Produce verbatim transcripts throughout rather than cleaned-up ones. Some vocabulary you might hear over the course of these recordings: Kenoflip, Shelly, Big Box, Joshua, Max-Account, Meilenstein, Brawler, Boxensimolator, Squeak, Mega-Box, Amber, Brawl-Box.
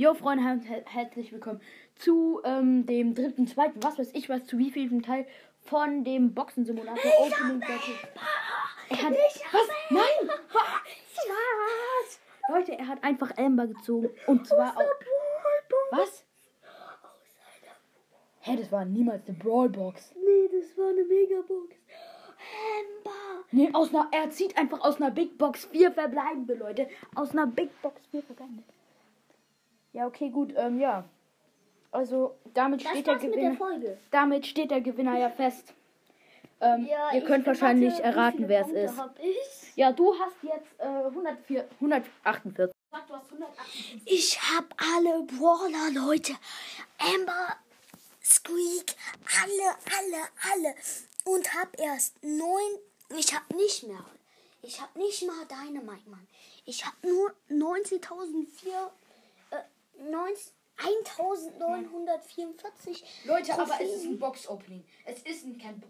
Jo Freunde, her herzlich willkommen zu ähm, dem dritten, zweiten, was weiß ich was, zu wie vielten Teil von dem Boxensimulator. Ich Opening Battle. Er hat, ich was? Nein! Was? Leute, er hat einfach Amber gezogen und zwar aus auch. Was? Hä, hey, das war niemals eine Brawl-Box. Nee, das war eine Mega-Box. Amber. Nee, aus einer, er zieht einfach aus einer Big Box vier verbleibende, Leute. Aus einer Big Box vier verbleibende. Ja, okay, gut, ähm, ja. Also, damit das steht der Gewinner. Der damit steht der Gewinner ja fest. Ähm, ja, ihr könnt wahrscheinlich hatte, erraten, wer Punkte es ist. Ich? Ja, du hast jetzt äh, hundertvier, hundertachtundvierzig. Ich hab alle Brawler, Leute. Amber, Squeak, alle, alle, alle. Und hab erst neun. Ich hab nicht mehr. Ich hab nicht mal deine, Mike, Mann. Ich hab nur neunzehntausendvier. neunzehntausendneunhundertvierundvierzig Leute, Profil. Aber es ist ein Box-Opening. Es ist ein, kein,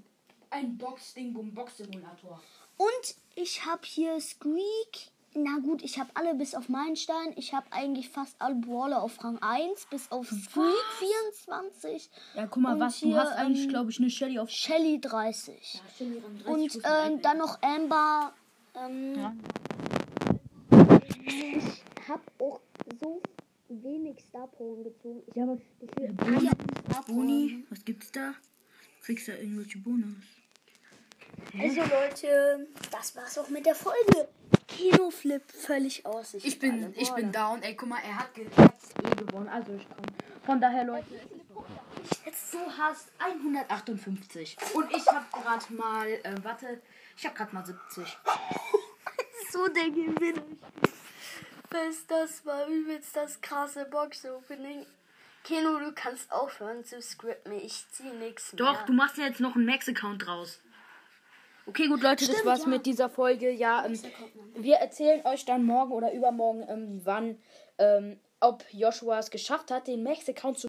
ein Box-Ding, ein Box-Simulator. Und ich habe hier Squeak. Na gut, ich habe alle bis auf Meilenstein. Ich habe eigentlich fast alle Brawler auf Rang eins bis auf Squeak vierundzwanzig. Ja, guck mal, und was hier, du hast eigentlich, glaube ich, eine Shelly auf Shelly dreißig. Ja, Shelly Rang dreißig. Und ähm, dann noch Amber. Ähm, ja. Ich habe auch so wenig Star-Polen gezogen. Ich habe ja, Boni, ja, Boni, was gibt's da? Du kriegst da irgendwelche Bonus. Ja. Also Leute, das war's auch mit der Folge. Kenoflip völlig aus. Ich, ich bin, ich bin down. Ey, guck mal, er hat, ge er hat eh gewonnen. Also ich komme. Von daher, Leute, jetzt du hast hundertachtundfünfzig und ich habe gerade mal, äh, warte, ich habe gerade mal siebzig. So der Gewinner. Das war übelst das krasse Box-Opening. Keno, du kannst aufhören zu scripten. Ich zieh nichts mehr. Doch, du machst ja jetzt noch einen Max-Account draus. Okay, gut, Leute, stimmt, das war's ja mit dieser Folge. Ja, ähm, wir erzählen euch dann morgen oder übermorgen, ähm, wann, ähm, ob Joshua es geschafft hat, den Max-Account zu